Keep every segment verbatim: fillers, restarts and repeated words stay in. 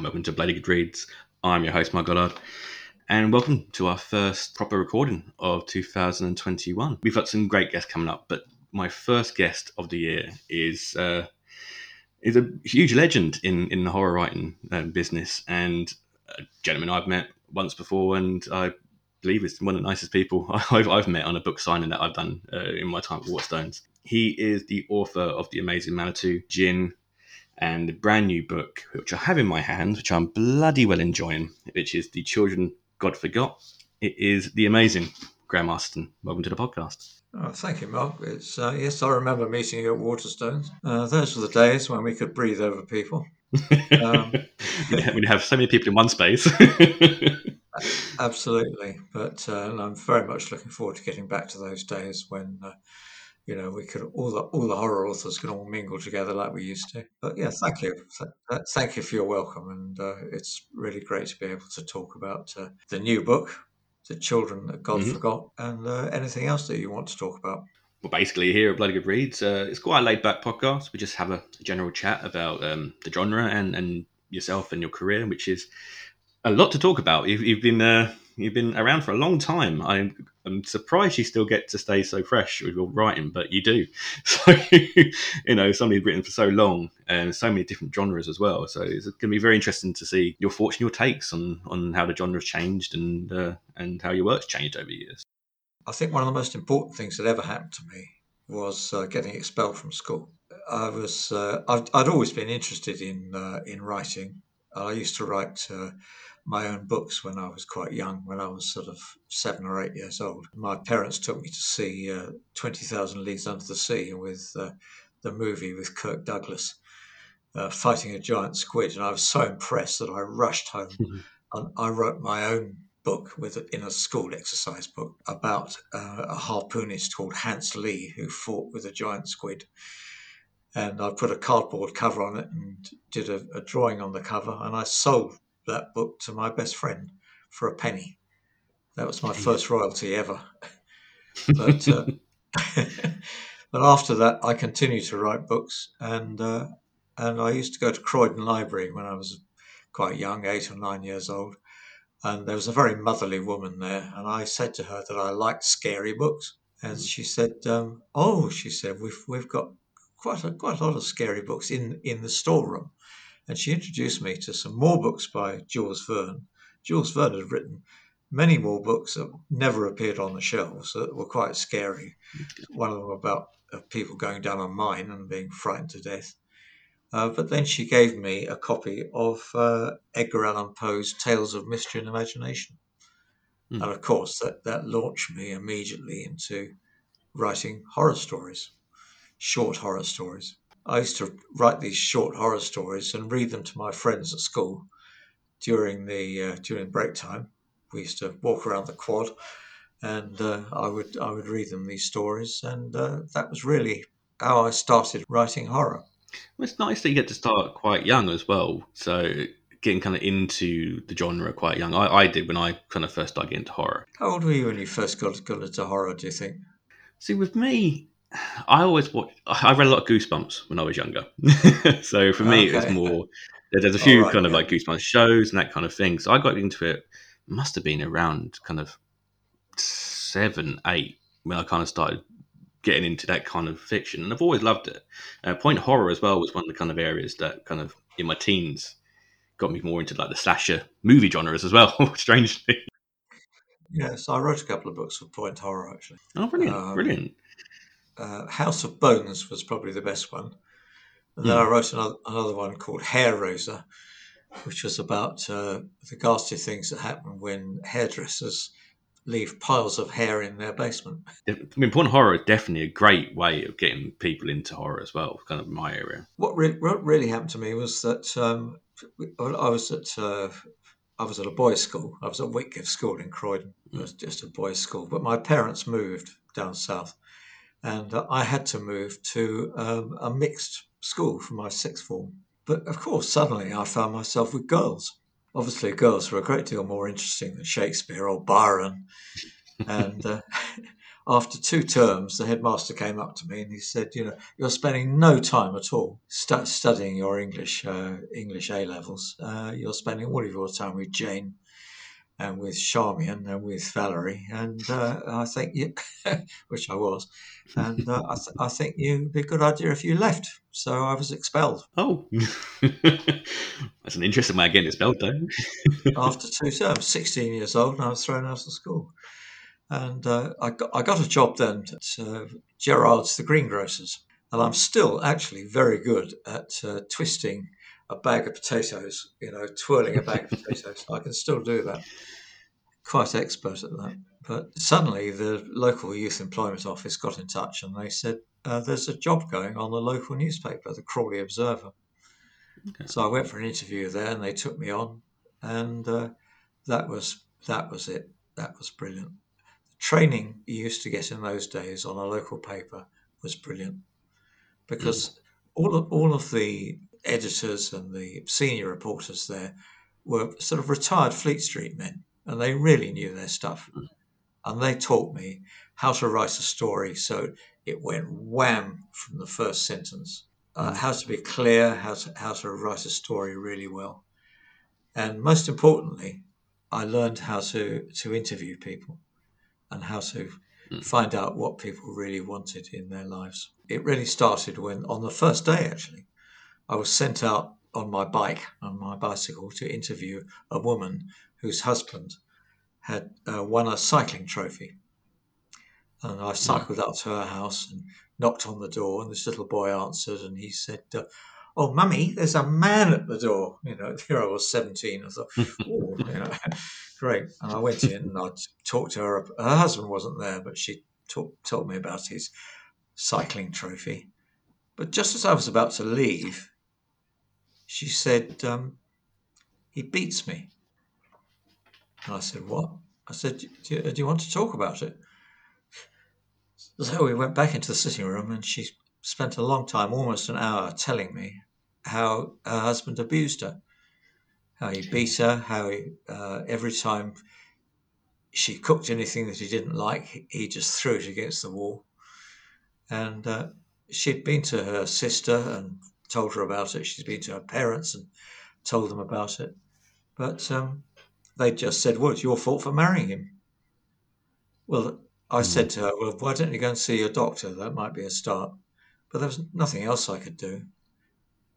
and welcome to Bloody Good Reads. I'm your host, Mark Goddard, and welcome to our first proper recording of two thousand twenty-one. We've got some great guests coming up, but my first guest of the year is uh, is a huge legend in, in the horror writing uh, business, and a gentleman I've met once before, and I believe is one of the nicest people I've, I've met on a book signing that I've done uh, in my time at Waterstones. He is the author of The Amazing Manitou, Jinn, and the brand new book, which I have in my hand, which I'm bloody well enjoying, which is The Children God Forgot. It is the amazing Graham Aston. Welcome to the podcast. Oh, thank you, Mark. It's uh, yes, I remember meeting you at Waterstones. Uh, those were the days when we could breathe over people. Um, yeah, we'd have so many people in one space. Absolutely, but uh, I'm very much looking forward to getting back to those days when uh, you know we could all the all the horror authors can all mingle together like we used to. But yeah, thank you, thank you for your welcome, and uh, it's really great to be able to talk about uh, the new book, The Children That God mm-hmm. Forgot, and uh, anything else that you want to talk about. Well, basically here at Bloody Good Reads, uh, it's quite a laid-back podcast. We just have a general chat about um, the genre and and yourself and your career, which is a lot to talk about. You've, you've been uh, you've been around for a long time. I'm, I'm surprised you still get to stay so fresh with your writing, but you do. So you know, somebody's written for so long and so many different genres as well. So it's going to be very interesting to see your thoughts and your takes on on how the genre's changed and uh, and how your work's changed over the years. I think one of the most important things that ever happened to me was uh, getting expelled from school. I was uh, I'd, I'd always been interested in uh, in writing. I used to write Uh, my own books when I was quite young, when I was sort of seven or eight years old. My parents took me to see uh, twenty thousand Leagues Under the Sea with uh, the movie with Kirk Douglas uh, fighting a giant squid. And I was so impressed that I rushed home mm-hmm. and I wrote my own book with in a school exercise book about uh, a harpoonist called Hans Lee who fought with a giant squid. And I put a cardboard cover on it and did a, a drawing on the cover, and I sold that book to my best friend for a penny. That was my first royalty ever. But, uh, but after that, I continued to write books, and uh, and I used to go to Croydon Library when I was quite young, eight or nine years old. And there was a very motherly woman there, and I said to her that I liked scary books, and mm. she said, um, "Oh," she said, "we've we've got quite a quite a lot of scary books in in the storeroom." And she introduced me to some more books by Jules Verne. Jules Verne had written many more books that never appeared on the shelves that were quite scary. One of them about people going down a mine and being frightened to death. Uh, but then she gave me a copy of uh, Edgar Allan Poe's Tales of Mystery and Imagination. Mm. And of course, that, that launched me immediately into writing horror stories, short horror stories. I used to write these short horror stories and read them to my friends at school during the uh, during break time. We used to walk around the quad, and uh, I would I would read them these stories, and uh, that was really how I started writing horror. Well, it's nice that you get to start quite young as well. So getting kind of into the genre quite young. I, I did when I kind of first dug into horror. How old were you when you first got, got into horror, do you think? See, with me, I always watch. I read a lot of Goosebumps when I was younger, so for me okay. it was more. There's a few right, kind of yeah. like Goosebumps shows and that kind of thing. So I got into it. Must have been around kind of seven, eight when I kind of started getting into that kind of fiction, and I've always loved it. Uh, Point Horror as well was one of the kind of areas that kind of in my teens got me more into like the slasher movie genres as well. Strangely, yes, I wrote a couple of books for Point Horror actually. Oh, brilliant! Um, brilliant. Uh, House of Bones was probably the best one. And then mm. I wrote another, another one called Hair Raiser, which was about uh, the ghastly things that happen when hairdressers leave piles of hair in their basement. I mean, Point Horror is definitely a great way of getting people into horror as well, kind of my area. What, re- what really happened to me was that um, I was at uh, I was at a boys' school. I was at Whitgift School in Croydon. Mm. It was just a boys' school. But my parents moved down south. And I had to move to um, a mixed school for my sixth form. But of course, suddenly I found myself with girls. Obviously, girls were a great deal more interesting than Shakespeare or Byron. And uh, after two terms, the headmaster came up to me and he said, you know, you're spending no time at all st- studying your English, uh, English A-levels. Uh, you're spending all of your time with Jane and with Charmian and with Valerie. And uh, I think, you, which I was, and uh, I, th- I think you would be a good idea if you left. So I was expelled. Oh, that's an interesting way of getting expelled, though. After two terms, sixteen years old, and I was thrown out of school. And uh, I, got, I got a job then at uh, Gerard's, the greengrocers. And I'm still actually very good at uh, twisting a bag of potatoes, you know, twirling a bag of potatoes. I can still do that. Quite expert at that. But suddenly the local youth employment office got in touch and they said, uh, there's a job going on the local newspaper, the Crawley Observer. Okay. So I went for an interview there and they took me on. And uh, that was that was it. That was brilliant. Training you used to get in those days on a local paper was brilliant, because all of, all of the editors and the senior reporters there were sort of retired Fleet Street men, and they really knew their stuff. And they taught me how to write a story so it went wham from the first sentence, uh, how to be clear, how to, how to write a story really well. And most importantly, I learned how to, to interview people and how to find out what people really wanted in their lives. It really started when, on the first day actually, I was sent out on my bike, on my bicycle, to interview a woman whose husband had uh, won a cycling trophy. And I cycled up to her house and knocked on the door, and this little boy answered, and he said, uh, oh, mummy, there's a man at the door. You know, here I was seventeen. I thought, oh, you know, great. And I went in and I talked to her. Her husband wasn't there, but she talk, told me about his cycling trophy. But just as I was about to leave, she said, um, he beats me. And I said, what? I said, do you, do you want to talk about it? So we went back into the sitting room and she spent a long time, almost an hour, telling me how her husband abused her, how he beat her, how he, uh, every time she cooked anything that he didn't like, he just threw it against the wall. And uh, she'd been to her sister and told her about it. She'd been to her parents and told them about it. But um, they just said, well, it's your fault for marrying him. Well, I said to her, well, why don't you go and see your doctor? That might be a start. But there was nothing else I could do.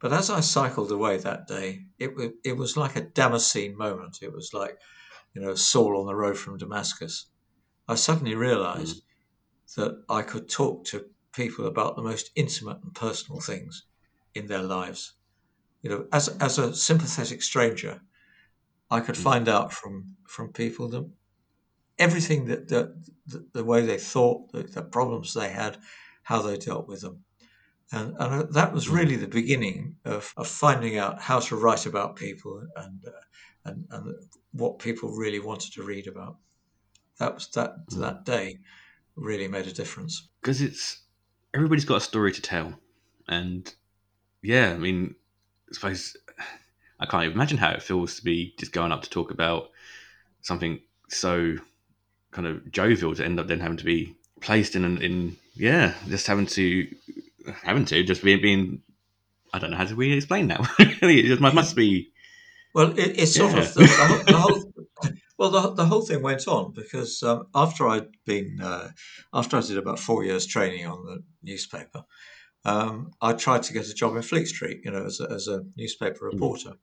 But as I cycled away that day, it, w- it was like a Damascene moment. It was like, you know, Saul on the road from Damascus. I suddenly realised mm. that I could talk to people about the most intimate and personal things in their lives. You know, as, as a sympathetic stranger, I could mm. find out from, from people that everything, that, that, that the way they thought, the, the problems they had, how they dealt with them. And, and that was really the beginning of, of finding out how to write about people and, uh, and and what people really wanted to read about. That was that that day really made a difference. Because it's everybody's got a story to tell, and yeah, I mean, I suppose I can't even imagine how it feels to be just going up to talk about something so kind of jovial to end up then having to be placed in in yeah, just having to. Haven't to just being, being, I don't know how to really explain that. It just must be. Well, it, it's sort yeah. of the, the, the whole. Well, the, the whole thing went on because um, after I'd been, uh, after I did about four years training on the newspaper, um, I tried to get a job in Fleet Street, you know, as a, as a newspaper reporter. Mm.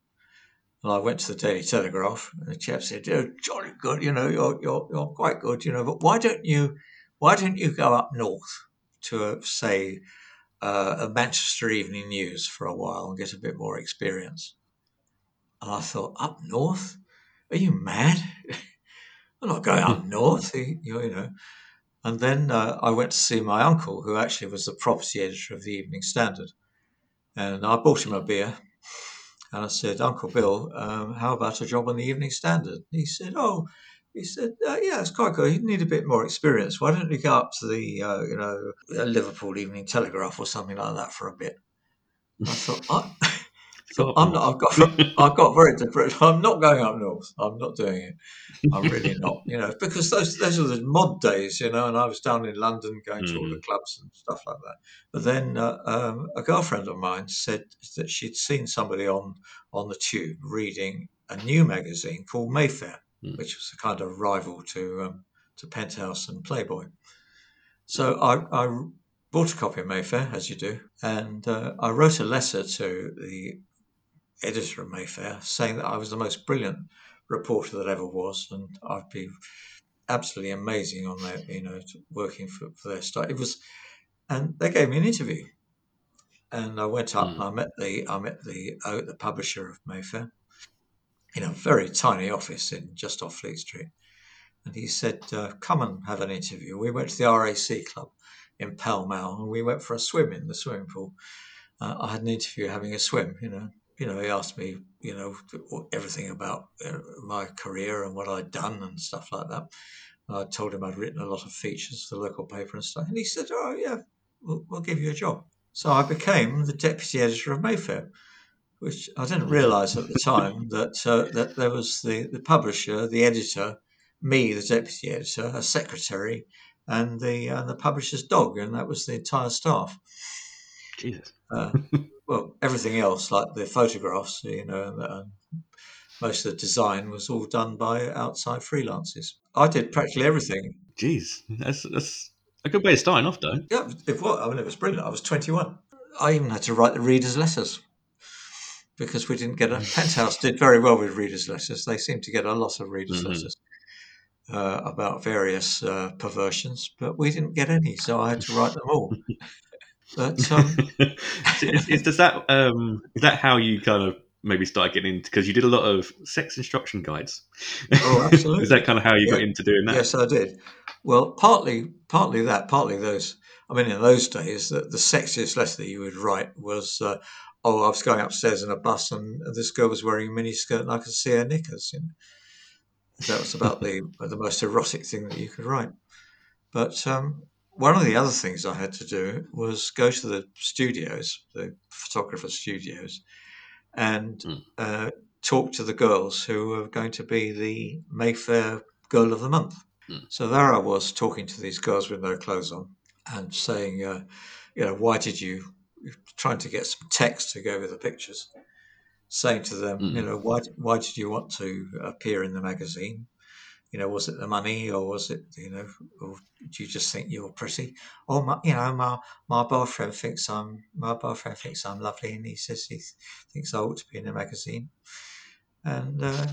And I went to the Daily Telegraph, and the chap said, "You're oh, jolly good, you know, you're you're you're quite good, you know, but why don't you, why don't you go up north to uh, say." Uh, a Manchester Evening News for a while and get a bit more experience. And I thought, up north? Are you mad? I'm not going up north, you, you know. And then uh, I went to see my uncle, who actually was the property editor of the Evening Standard. And I bought him a beer and I said, Uncle Bill, um, how about a job on the Evening Standard? And he said, oh, He said, uh, yeah, it's quite good. You need a bit more experience. Why don't you go up to the, uh, you know, Liverpool Evening Telegraph or something like that for a bit? I thought, I, So I'm not. I've got. I've got very depressed. I'm not going up north. I'm not doing it. I'm really not. You know, because those those are the mod days. You know, and I was down in London going mm. to all the clubs and stuff like that. But then uh, um, a girlfriend of mine said that she'd seen somebody on on the tube reading a new magazine called Mayfair, mm. which was a kind of rival to um, to Penthouse and Playboy. So I. I bought a copy of Mayfair, as you do, and uh, I wrote a letter to the editor of Mayfair saying that I was the most brilliant reporter that ever was, and I'd be absolutely amazing on their, you know, working for, for their stuff. It was, and they gave me an interview, and I went up mm. and I met the I met the uh, the publisher of Mayfair in a very tiny office in just off Fleet Street, and he said, uh, "Come and have an interview." We went to the R A C club in Pall Mall, and we went for a swim in the swimming pool. Uh, I had an interview having a swim. You know, you know, he asked me, you know, everything about uh, my career and what I'd done and stuff like that. And I told him I'd written a lot of features for the local paper and stuff, and he said, "Oh yeah, we'll, we'll give you a job." So I became the deputy editor of Mayfair, which I didn't realise at the time that uh, that there was the the publisher, the editor, me, the deputy editor, a secretary, and the uh, the publisher's dog, and that was the entire staff. Jesus. Uh, well, everything else, like the photographs, you know, and, and most of the design was all done by outside freelancers. I did practically everything. Jeez, that's, that's a good way of starting off, though. Yeah, it was. I mean, it was brilliant. I was twenty-one. I even had to write the readers' letters because we didn't get a Penthouse did very well with readers' letters. They seemed to get a lot of readers' mm-hmm. letters. Uh, about various uh, perversions, but we didn't get any, so I had to write them all. But um... is, is, does that um, is that how you kind of maybe started getting into? Because you did a lot of sex instruction guides. Oh, absolutely. Is that kind of how you yeah. got into doing that? Yes, I did. Well, partly, partly that, partly those. I mean, in those days, the, the sexiest letter that you would write was, uh, "Oh, I was going upstairs in a bus, and this girl was wearing a miniskirt, and I could see her knickers." You know? That was about the the most erotic thing that you could write. But um, one of the other things I had to do was go to the studios, the photographer studios, and mm. uh, talk to the girls who were going to be the Mayfair Girl of the Month. Mm. So there I was talking to these girls with no clothes on and saying, uh, you know, why did you, trying to get some text to go with the pictures. Saying to them, mm. you know, why why did you want to appear in the magazine? You know, was it the money, or was it, you know, or do you just think you're pretty? Oh, my, you know, my my boyfriend thinks I'm my boyfriend thinks I'm lovely, and he says he th- thinks I ought to be in the magazine. And uh,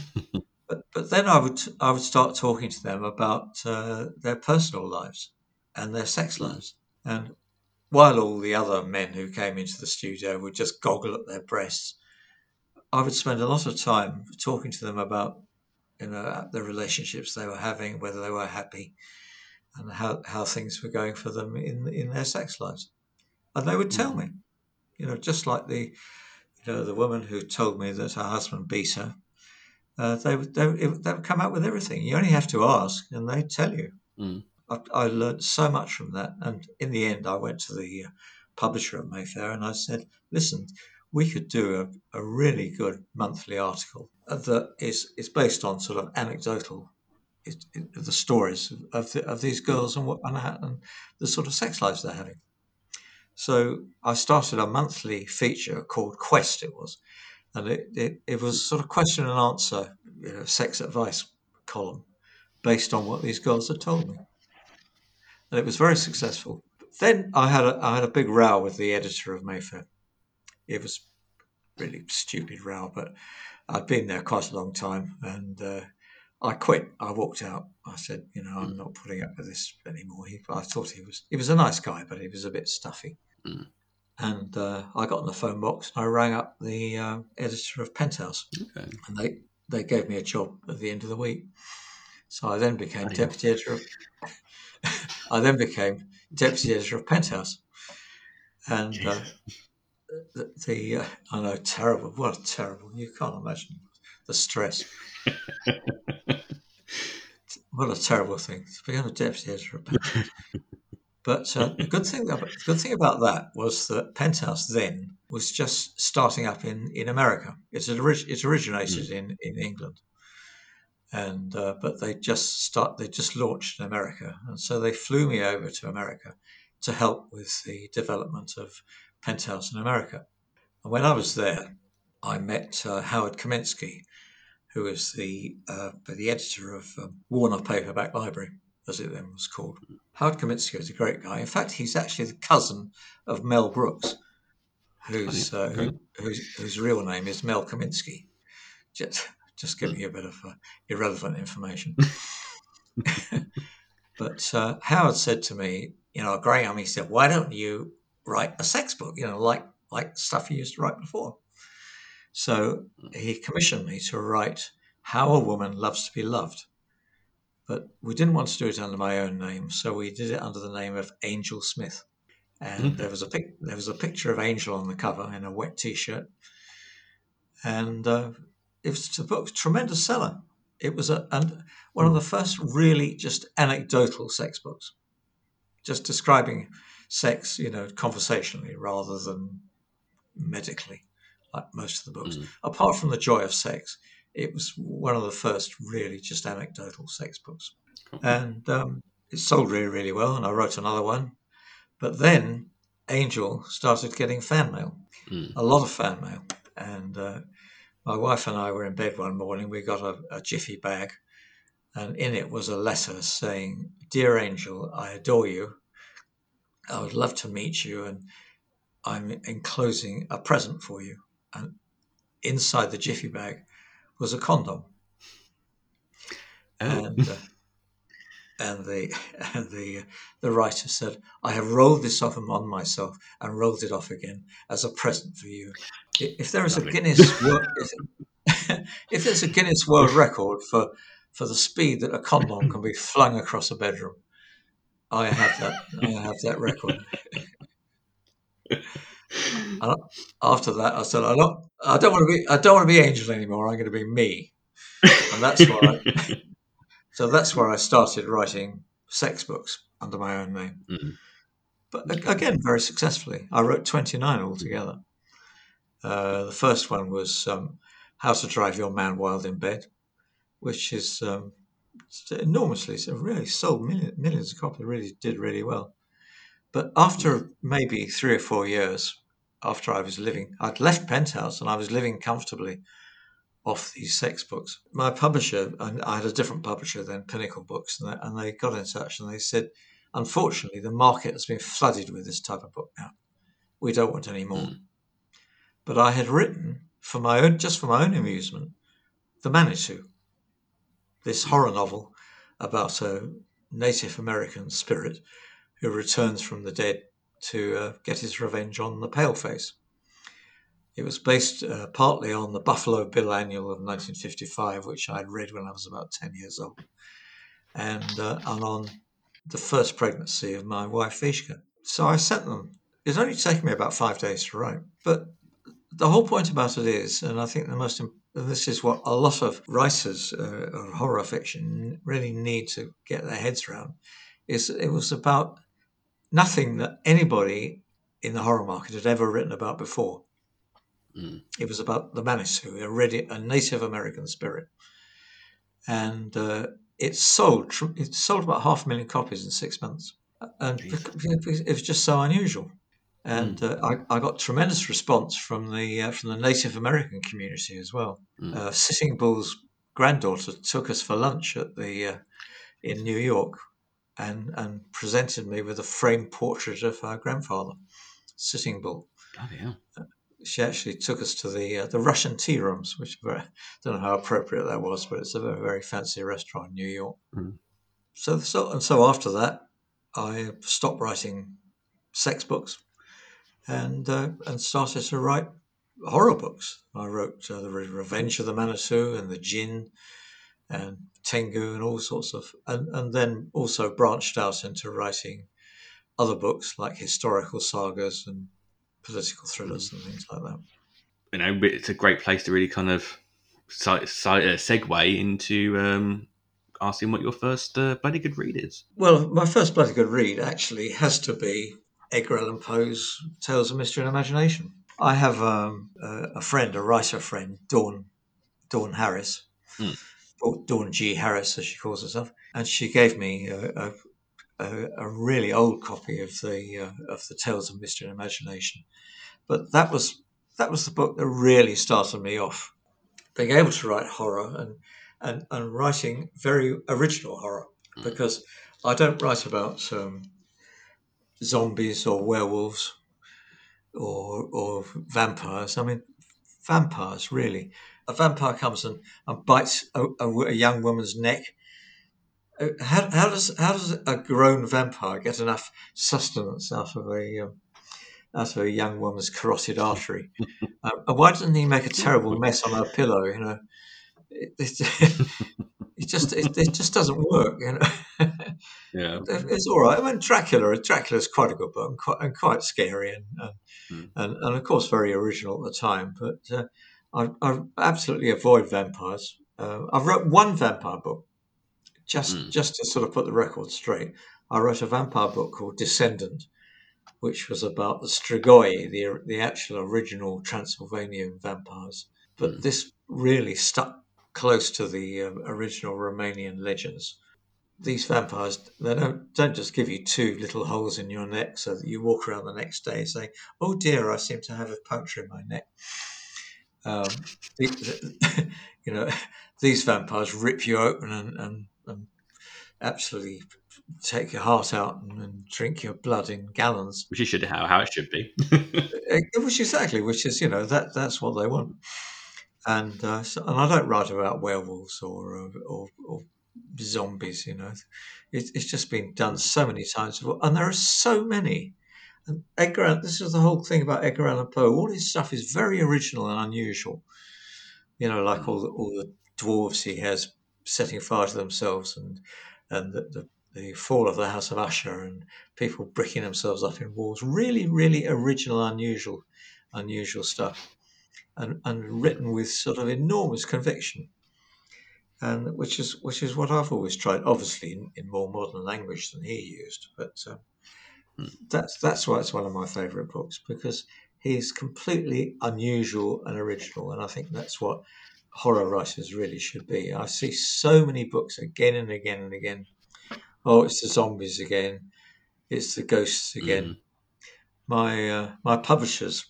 but but then I would I would start talking to them about uh, their personal lives and their sex lives, and while all the other men who came into the studio would just goggle at their breasts, I would spend a lot of time talking to them about, you know, the relationships they were having, whether they were happy, and how, how things were going for them in in their sex lives. And they would tell me, you know, just like the, you know, the woman who told me that her husband beat her. Uh, they would they would, they would come out with everything. You only have to ask, and they tell you. Mm. I, I learned so much from that, and in the end, I went to the publisher of Mayfair and I said, "Listen, we could do a, a really good monthly article that is, is based on sort of anecdotal, it, it, the stories of the, of these girls and, what, and, and the sort of sex lives they're having." So I started a monthly feature called Quest, it was, and it, it, it was sort of question and answer, you know, sex advice column based on what these girls had told me. And it was very successful. Then I had a, I had a big row with the editor of Mayfair. It was a really stupid row, but I'd been there quite a long time, and uh, I quit. I walked out. I said, you know, I'm mm. not putting up with this anymore. He, I thought he was, he was a nice guy, but he was a bit stuffy. Mm. And uh, I got in the phone box and I rang up the uh, editor of Penthouse, okay. and they, they gave me a job at the end of the week. So I then became oh, yeah. deputy editor of, I then became deputy editor of Penthouse. And, uh, The, the uh, I know, terrible. What a terrible! You can't imagine the stress. What a terrible thing to become a deputy editor of Penthouse. But uh, the good thing, about, the good thing about that was that Penthouse then was just starting up in, in America. It's orig- it originated mm. in, in England, and uh, but they just start they just launched in America, and so they flew me over to America to help with the development of Penthouse in America. And when I was there, I met uh, Howard Kaminsky, who was the uh, the editor of um, Warner Paperback Library, as it then was called. Howard Kaminsky was a great guy. In fact, he's actually the cousin of Mel Brooks, whose uh, who, whose, whose real name is Mel Kaminsky. Just, just giving you a bit of uh, irrelevant information. But uh, Howard said to me, you know, Graham, he said, why don't you write a sex book, you know, like like stuff you used to write before? So he commissioned me to write How a Woman Loves to Be Loved. But we didn't want to do it under my own name, so we did it under the name of Angel Smith. And mm-hmm. there was a pic- there was a picture of Angel on the cover in a wet T-shirt. And uh, it was the book, tremendous seller. It was a, an, one of the first really just anecdotal sex books, just describing sex, you know, conversationally rather than medically, like most of the books. Mm-hmm. Apart from The Joy of Sex, it was one of the first really just anecdotal sex books. Cool. And um, it sold really, really well, and I wrote another one. But then Angel started getting fan mail, mm. a lot of fan mail. And uh, my wife and I were in bed one morning. We got a, a jiffy bag, and in it was a letter saying, Dear Angel, I adore you. I would love to meet you, and I'm enclosing a present for you. And inside the jiffy bag was a condom. Oh. And, uh, and the and the the writer said, I have rolled this off on myself and rolled it off again as a present for you. If there is Lovely. a Guinness world, if, if there's a Guinness World Record for for the speed that a condom can be flung across a bedroom, I have that. I have that record. And after that, I said, I don't, I don't want to be, I don't want to be Angel anymore. I'm going to be me, and that's why. I, so that's where I started writing sex books under my own name, mm-hmm. but again, very successfully. I wrote twenty-nine altogether. Uh, the first one was um, How to Drive Your Man Wild in Bed, which is um, enormously, so really sold million, millions of copies. Really did really well. But after maybe three or four years, after I was living, I'd left Penthouse and I was living comfortably off these sex books. My publisher, and I had a different publisher than Pinnacle Books, and they, and they got in touch and they said, unfortunately, the market has been flooded with this type of book now. We don't want any more. Mm. But I had written, for my own, just for my own amusement, The Manitou, this horror novel about a Native American spirit who returns from the dead to uh, get his revenge on the paleface. It was based uh, partly on the Buffalo Bill Annual of nineteen fifty-five, which I'd read when I was about ten years old, and, uh, and on the first pregnancy of my wife, Vishka. So I sent them. It's only taken me about five days to write. But the whole point about it is, and I think the most important, this is what a lot of writers uh, of horror fiction really need to get their heads around, is it was about nothing that anybody in the horror market had ever written about before. Mm. It was about the Manitou, a, a Native American spirit. And uh, it sold it sold about half a million copies in six months. And Jeez. It was just so unusual. And mm. uh, I, I got tremendous response from the uh, from the Native American community as well. Mm. Uh, Sitting Bull's granddaughter took us for lunch at the uh, in New York, And, and presented me with a framed portrait of our grandfather, Sitting Bull. Oh, yeah. She actually took us to the uh, the Russian tea rooms, which I don't know how appropriate that was, but it's a very, very fancy restaurant in New York. Mm. So, so and so after that, I stopped writing sex books, and uh, and started to write horror books. I wrote uh, The Revenge of the Manitou and The Jinn, and Tengu and all sorts of, and, and then also branched out into writing other books like historical sagas and political thrillers mm. and things like that. You know, it's a great place to really kind of si- si- uh, segue into um, asking what your first uh, Bloody Good Read is. Well, my first Bloody Good Read actually has to be Edgar Allan Poe's Tales of Mystery and Imagination. I have um, a friend, a writer friend, Dawn, Dawn Harris, mm. or Dawn G. Harris, as she calls herself, and she gave me a, a, a really old copy of the uh, of the Tales of Mystery and Imagination. But that was that was the book that really started me off, being able to write horror and and, and writing very original horror, mm. because I don't write about um, zombies or werewolves. Or, or vampires. I mean, vampires, really. A vampire comes and, and bites a, a, a young woman's neck. How, how does how does a grown vampire get enough sustenance out of a um, out of a young woman's carotid artery? um, and why doesn't he make a terrible mess on her pillow? You know, it, it, it just it, it just doesn't work. You know, yeah, it's all right. I mean, Dracula. Dracula's quite a good book and quite, and quite scary and. and Mm. And, and of course, very original at the time. But uh, I, I absolutely avoid vampires. Uh, I've wrote one vampire book, just mm. just to sort of put the record straight. I wrote a vampire book called Descendant, which was about the Strigoi, the the actual original Transylvanian vampires. But mm. this really stuck close to the um, original Romanian legends. These vampires, they don't, don't just give you two little holes in your neck so that you walk around the next day saying, oh dear, I seem to have a puncture in my neck. Um, the, the, you know, these vampires rip you open and, and, and absolutely take your heart out and, and drink your blood in gallons. Which you should have, how it should be. Which exactly, which is, you know, that that's what they want. And uh, so, and I don't write about werewolves or or, or zombies, you know, it, it's just been done so many times before, and there are so many. And Edgar, this is the whole thing about Edgar Allan Poe. All his stuff is very original and unusual, you know, like all the, all the dwarves he has setting fire to themselves, and and the, the the fall of the House of Usher, and people bricking themselves up in walls. Really, really original, unusual, unusual stuff, and and written with sort of enormous conviction. And which is which is what I've always tried, obviously in, in more modern language than he used. But uh, hmm. that's that's why it's one of my favourite books, because he's completely unusual and original, and I think that's what horror writers really should be. I see so many books again and again and again. Oh, it's the zombies again, it's the ghosts again. Mm. My uh, my publisher's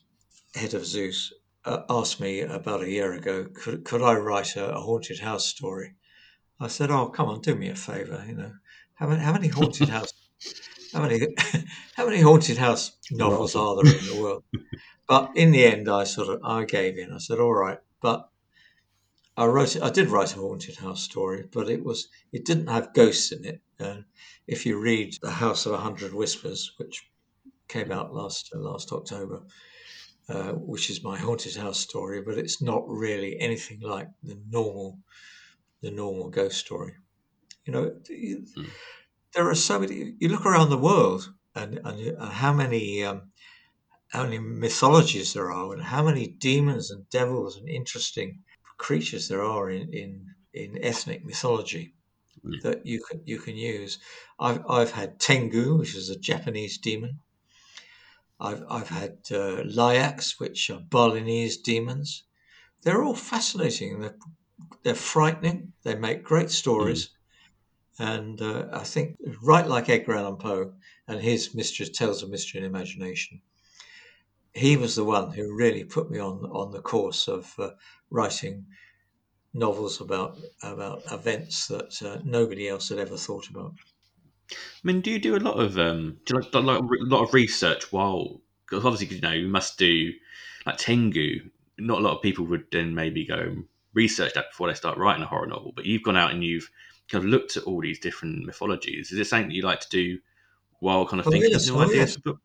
Head of Zeus Uh, asked me about a year ago, could could I write a, a haunted house story? I said, "Oh, come on, do me a favour. You know, how many how many haunted house, how many how many haunted house novels are there in the world?" But in the end, I sort of I gave in. I said, "All right," but I wrote I did write a haunted house story, but it was it didn't have ghosts in it. And if you read The House of a Hundred Whispers, which came out last uh, last October. Uh, which is my haunted house story, but it's not really anything like the normal, the normal ghost story. You know, mm. there are so many. You look around the world, and, and, and how many, um, how many mythologies there are, and how many demons and devils and interesting creatures there are in in, in ethnic mythology mm. that you can you can use. I've I've had Tengu, which is a Japanese demon. I've I've had uh, Lyakhs, which are Balinese demons. They're all fascinating. They're, they're frightening. They make great stories. Mm. And uh, I think, right like Edgar Allan Poe and his Mystery, Tales of Mystery and Imagination, he was the one who really put me on, on the course of uh, writing novels about, about events that uh, nobody else had ever thought about. I mean, do you do a lot of um, do you like, like a lot of research while? Because obviously, you know, you must do like Tengu. Not a lot of people would then maybe go and research that before they start writing a horror novel. But you've gone out and you've kind of looked at all these different mythologies. Is it something that you like to do while kind of oh, thinking? Yes, oh, yes. Book?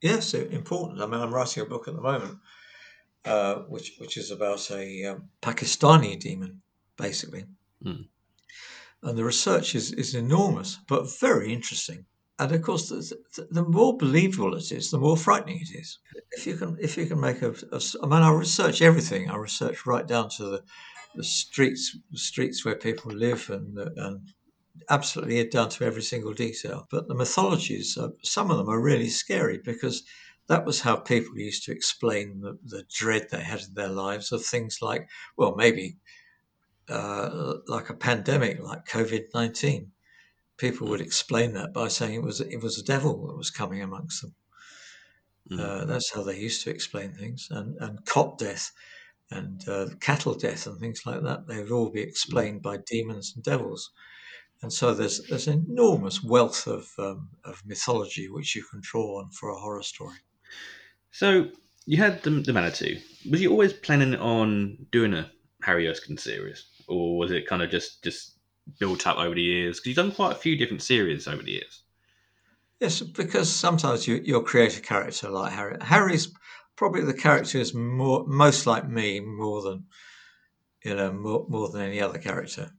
Yes, important. I mean, I'm writing a book at the moment, uh, which which is about a um, Pakistani demon, basically. Mm. And the research is, is enormous, but very interesting. And of course, the, the, the more believable it is, the more frightening it is. If you can, if you can make a, a, I mean, I research everything. I research right down to the, the streets, the streets where people live, and and absolutely down to every single detail. But the mythologies, are, some of them are really scary because that was how people used to explain the, the dread they had in their lives of things like, well, maybe uh, like a pandemic, like COVID nineteen. People would explain that by saying it was it was a devil that was coming amongst them. Mm. Uh, that's how they used to explain things. And, and cot death and uh, cattle death and things like that, they would all be explained by demons and devils. And so there's there's an enormous wealth of um, of mythology which you can draw on for a horror story. So you had the, the Manitou. Was you always planning on doing a Harry Erskine series, or was it kind of just just built up over the years? Because you've done quite a few different series over the years. Yes, because sometimes you you'll create a character like Harry. Harry's probably the character is more most like me more than you know more more than any other character.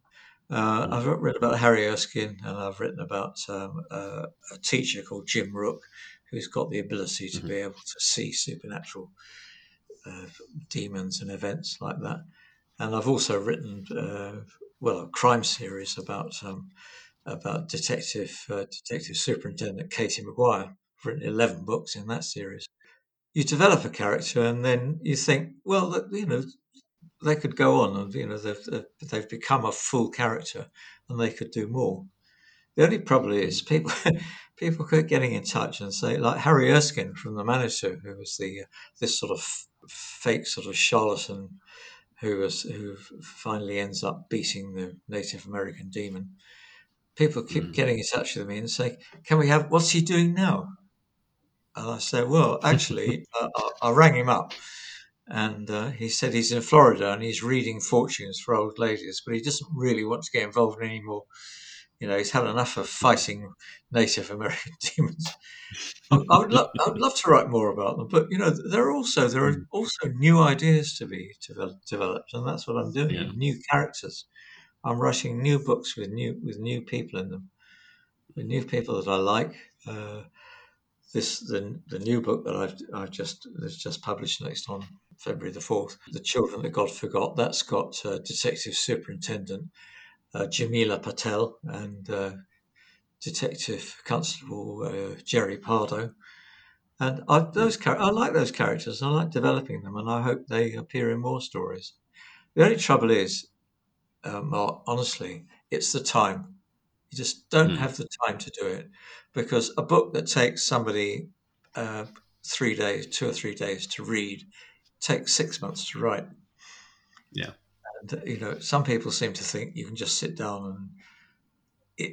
Uh, I've written about Harry Erskine, and I've written about um, uh, a teacher called Jim Rook, who's got the ability to mm-hmm. be able to see supernatural uh, demons and events like that. And I've also written, uh, well, a crime series about um, about detective uh, detective superintendent Katie Maguire. I've written eleven books in that series. You develop a character, and then you think, well, you know. They could go on, and you know they've they've become a full character, and they could do more. The only problem is people people keep getting in touch and say, like Harry Erskine from The Manitou, who was the this sort of f- fake sort of charlatan who was who finally ends up beating the Native American demon. People keep mm. getting in touch with me and say, "Can we have? What's he doing now?" And I say, "Well, actually, uh, I, I rang him up." And uh, he said he's in Florida and he's reading fortunes for old ladies, but he doesn't really want to get involved anymore. You know, he's had enough of fighting Native American demons. I, I would lo- I would love to write more about them, but you know, there are also there are also new ideas to be to- developed, and that's what I'm doing. Yeah. New characters. I'm writing new books with new with new people in them, with new people that I like. Uh, This the the new book that I've I've just that's just published next on February the fourth, The Children That God Forgot. That's got uh, Detective Superintendent uh, Jamila Patel and uh, Detective Constable uh, Jerry Pardo, and I, those char- I like those characters. I like developing them, and I hope they appear in more stories. The only trouble is, uh, Mark, honestly, it's the time. You just don't mm. have the time to do it, because a book that takes somebody uh, three days, two or three days to read, takes six months to write. Yeah, and you know, some people seem to think you can just sit down and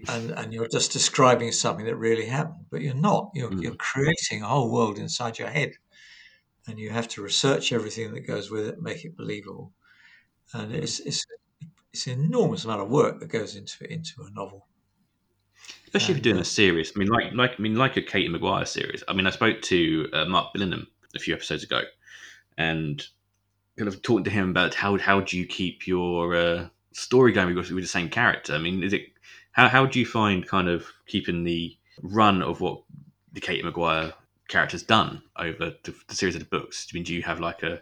and, and you're just describing something that really happened, but you're not. You're mm. you're creating a whole world inside your head, and you have to research everything that goes with it, make it believable, and mm. it's it's it's an enormous amount of work that goes into into a novel. Especially if you're doing a series, I mean, like, like, I mean, like a Katie Maguire series. I mean, I spoke to uh, Mark Billingham a few episodes ago, and kind of talking to him about how how do you keep your uh, story going with the same character. I mean, is it how how do you find kind of keeping the run of what the Katie Maguire character's done over the, the series of the books? I mean, do you have like a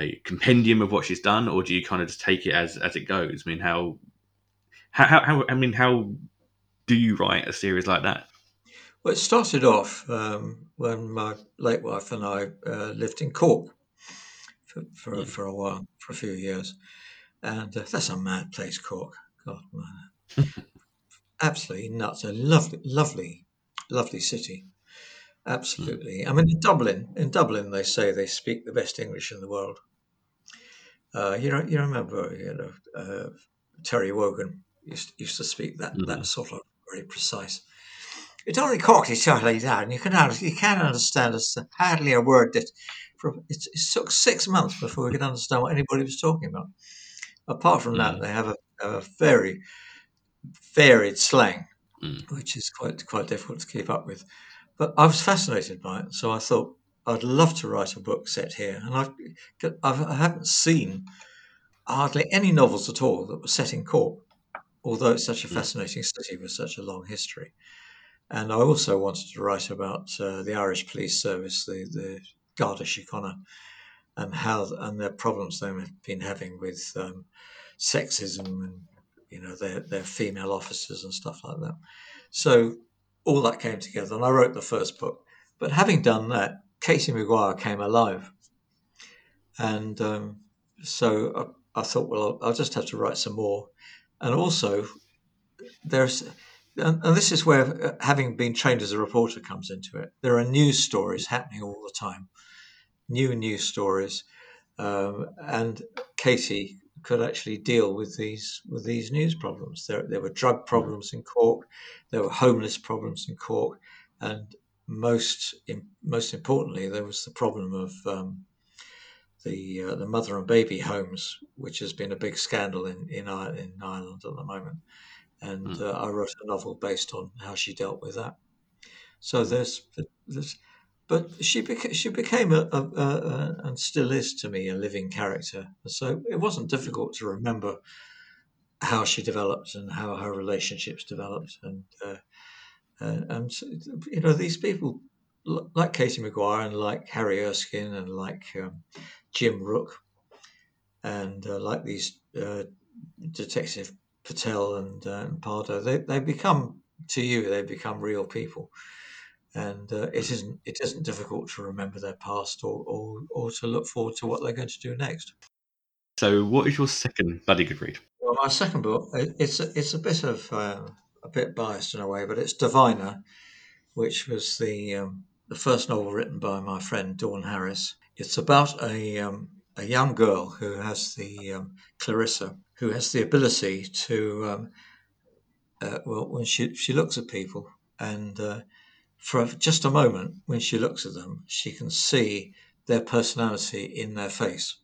a compendium of what she's done, or do you kind of just take it as as it goes? I mean, how how how I mean how do you write a series like that? Well, it started off um, when my late wife and I uh, lived in Cork for for, yeah. for a while, for a few years. And uh, that's a mad place, Cork. God, man. Absolutely nuts. A lovely, lovely, lovely city. Absolutely. Mm. I mean, in Dublin, in Dublin, they say they speak the best English in the world. Uh, you know, you remember, you know, uh, Terry Wogan used, used to speak that, mm. that sort of very precise. It's only Cockney stuff like that, and you can you can understand it's hardly a word that. From, it, it took six months before we could understand what anybody was talking about. Apart from mm. that, they have a, a very varied slang, mm. which is quite quite difficult to keep up with. But I was fascinated by it, so I thought I'd love to write a book set here, and I've, I've I haven't seen hardly any novels at all that were set in Cork. Although it's such a fascinating city with such a long history. And I also wanted to write about uh, the Irish police service, the, the Garda Síochána, and how and their problems they've been having with um, sexism and you know their, their female officers and stuff like that. So all that came together, and I wrote the first book. But having done that, Katie Maguire came alive. And um, so I, I thought, well, I'll, I'll just have to write some more. And also, there's, and, and this is where having been trained as a reporter comes into it. There are news stories happening all the time, new news stories. Um, and Katie could actually deal with these with these news problems. There, there were drug problems in Cork, there were homeless problems in Cork, and most in, most importantly, there was the problem of um, the uh, the mother and baby homes, which has been a big scandal in in, in Ireland at the moment. And mm. uh, I wrote a novel based on how she dealt with that. So there's there's. But she beca- she became a, a, a, a and still is to me a living character. So it wasn't difficult to remember how she developed and how her relationships developed, and uh, uh, and you know these people like Katie Maguire and like Harry Erskine and like um, Jim Rook and uh, like these uh, Detective Patel and, uh, and Pardo. They they become to you. They become real people. And uh, it isn't it isn't difficult to remember their past or, or or to look forward to what they're going to do next. So, what is your second Bloody Good Read? Well, my second book it's a, it's a bit of uh, a bit biased in a way, but it's Diviner, which was the um, the first novel written by my friend Dawn Harris. It's about a um, a young girl who has the um, Clarissa, who has the ability to um, uh, well, when she she looks at people and. Uh, For just a moment, when she looks at them, she can see their personality in their face,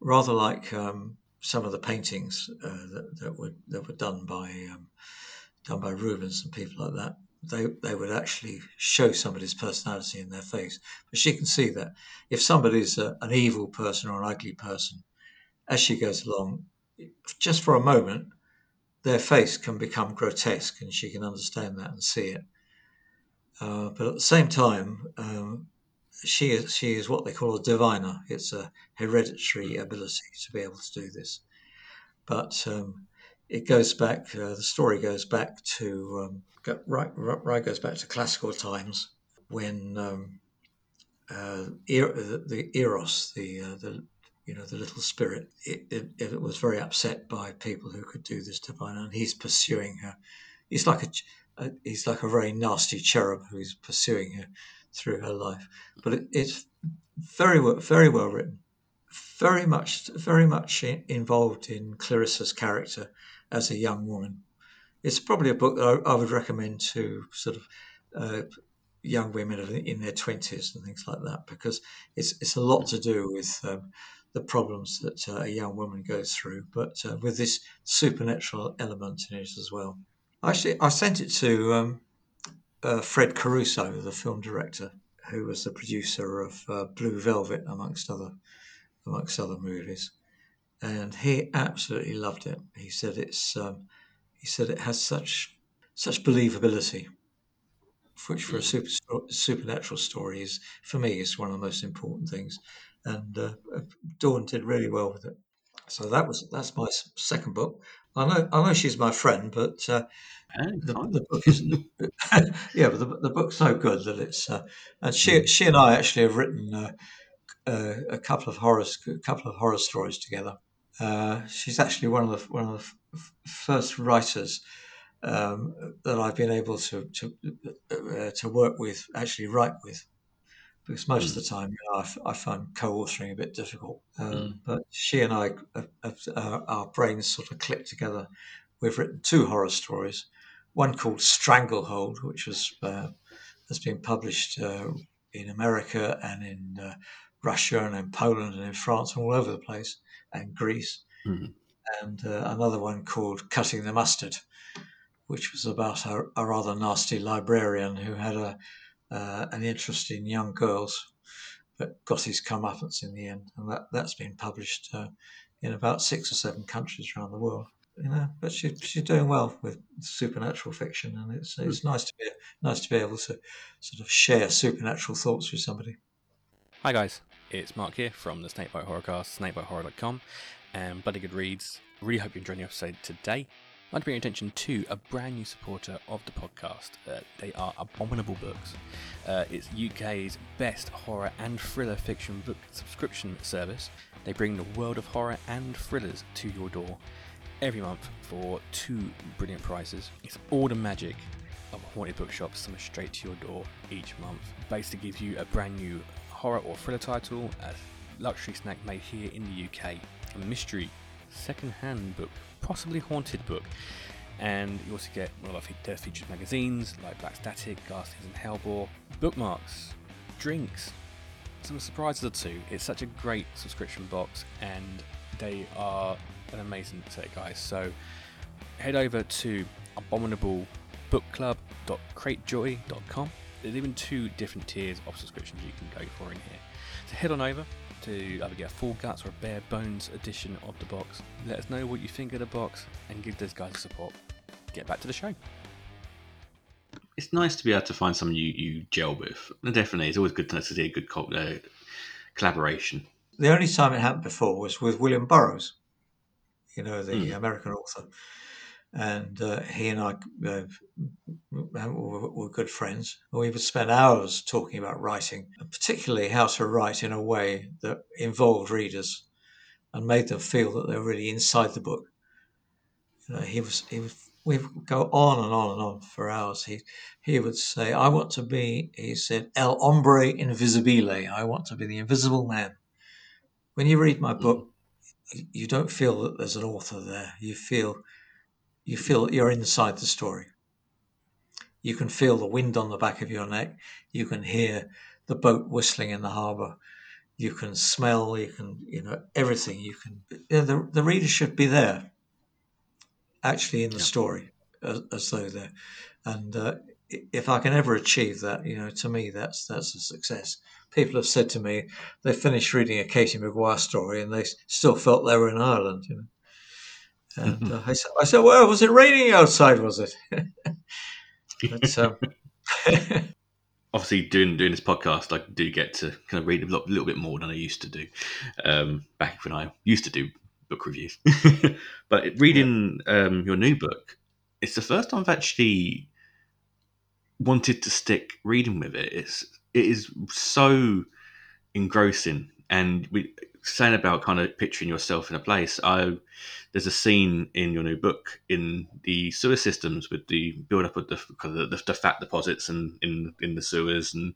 rather like um, some of the paintings uh, that, that were that were done by um, done by Rubens and people like that. They they would actually show somebody's personality in their face, but she can see that if somebody's a, an evil person or an ugly person, as she goes along, just for a moment, their face can become grotesque, and she can understand that and see it. Uh, but at the same time, um, she is she is what they call a diviner. It's a hereditary ability to be able to do this. But um, it goes back. Uh, the story goes back to um, go, right, right. Right goes back to classical times when um, uh, er, the, the Eros, the uh, the you know the little spirit, it, it, it was very upset by people who could do this diviner, and he's pursuing her. He's like a Uh, he's like a very nasty cherub who's pursuing her through her life. But it, it's very, very well written, very much, very much in, involved in Clarissa's character as a young woman. It's probably a book that I, I would recommend to sort of uh, young women in their twenties and things like that, because it's it's a lot to do with um, the problems that uh, a young woman goes through, but uh, with this supernatural element in it as well. Actually, I sent it to um, uh, Fred Caruso, the film director, who was the producer of uh, Blue Velvet, amongst other amongst other movies, and he absolutely loved it. He said it's um, he said it has such such believability, which for a super, supernatural story is, for me, is one of the most important things. And uh, Dawn did really well with it. So that was that's my second book. I know, I know she's my friend, but uh, the, the book isn't. yeah, but the, the book's so good that it's. Uh, and she, she and I actually have written uh, uh, a couple of horror, a couple of horror stories together. Uh, she's actually one of the one of the f- first writers um, that I've been able to to uh, to work with, actually write with, because most mm. of the time, you know, I, I find co-authoring a bit difficult. Um, mm. But she and I, uh, uh, our brains sort of clicked together. We've written two horror stories, one called Stranglehold, which was uh, has been published uh, in America and in uh, Russia and in Poland and in France and all over the place, and Greece. Mm. And uh, another one called Cutting the Mustard, which was about a, a rather nasty librarian who had a Uh, an interest in young girls, but got his comeuppance in the end, and that, that's been published uh, in about six or seven countries around the world. You know, but she, she's doing well with supernatural fiction, and it's it's mm. nice to be nice to be able to sort of share supernatural thoughts with somebody. Hi guys, it's Mark here from the Snakebite Horrorcast, snakebite horror dot com, and Bloody Good Reads. Really hope you enjoyed the episode today. I'd like to bring your attention to a brand new supporter of the podcast. Uh, they are Abominable Books. Uh, it's U K's best horror and thriller fiction book subscription service. They bring the world of horror and thrillers to your door every month for two brilliant prices. It's all the magic of a haunted bookshop summoned straight to your door each month. Basically gives you a brand new horror or thriller title, a luxury snack made here in the U K, a mystery second-hand book, possibly haunted book, and you also get one of their featured magazines like Black Static, Ghastlies and Hellbore, bookmarks, drinks, some surprises or two. It's such a great subscription box and they are an amazing set, guys. So head over to abominable book club dot crate joy dot com. There's even two different tiers of subscriptions you can go for in here. So head on over to either get a full guts or a bare bones edition of the box. Let us know what you think of the box and give those guys support. Get back to the show. It's nice to be able to find someone you, you gel with. And definitely, it's always good to see a good co- uh, collaboration. The only time it happened before was with William Burroughs, you know, the mm. American author. And uh, he and I uh, were good friends. We would spend hours talking about writing, and particularly how to write in a way that involved readers and made them feel that they were really inside the book. You know, he was, he was, we would go on and on and on for hours. He, he would say, I want to be, he said, El hombre invisibile. I want to be the invisible man. When you read my book, you don't feel that there's an author there. You feel... You feel you're inside the story. You can feel the wind on the back of your neck. You can hear the boat whistling in the harbour. You can smell. You can, you know, everything. You can. You know, the the reader should be there, actually, in the yeah. story, as, as though they're. And uh, if I can ever achieve that, you know, to me, that's that's a success. People have said to me they finished reading a Katie Maguire story and they still felt they were in Ireland. You know. And uh, I, said, I said, well, was it raining outside, was it? But, um... Obviously, doing doing this podcast, I do get to kind of read a lot, little bit more than I used to do um, back when I used to do book reviews. But reading yeah. um, your new book, it's the first time I've actually wanted to stick reading with it. It's, it is so engrossing. And we... saying about kind of picturing yourself in a place, I, there's a scene in your new book in the sewer systems with the build-up of the, the, the fat deposits and in in the sewers and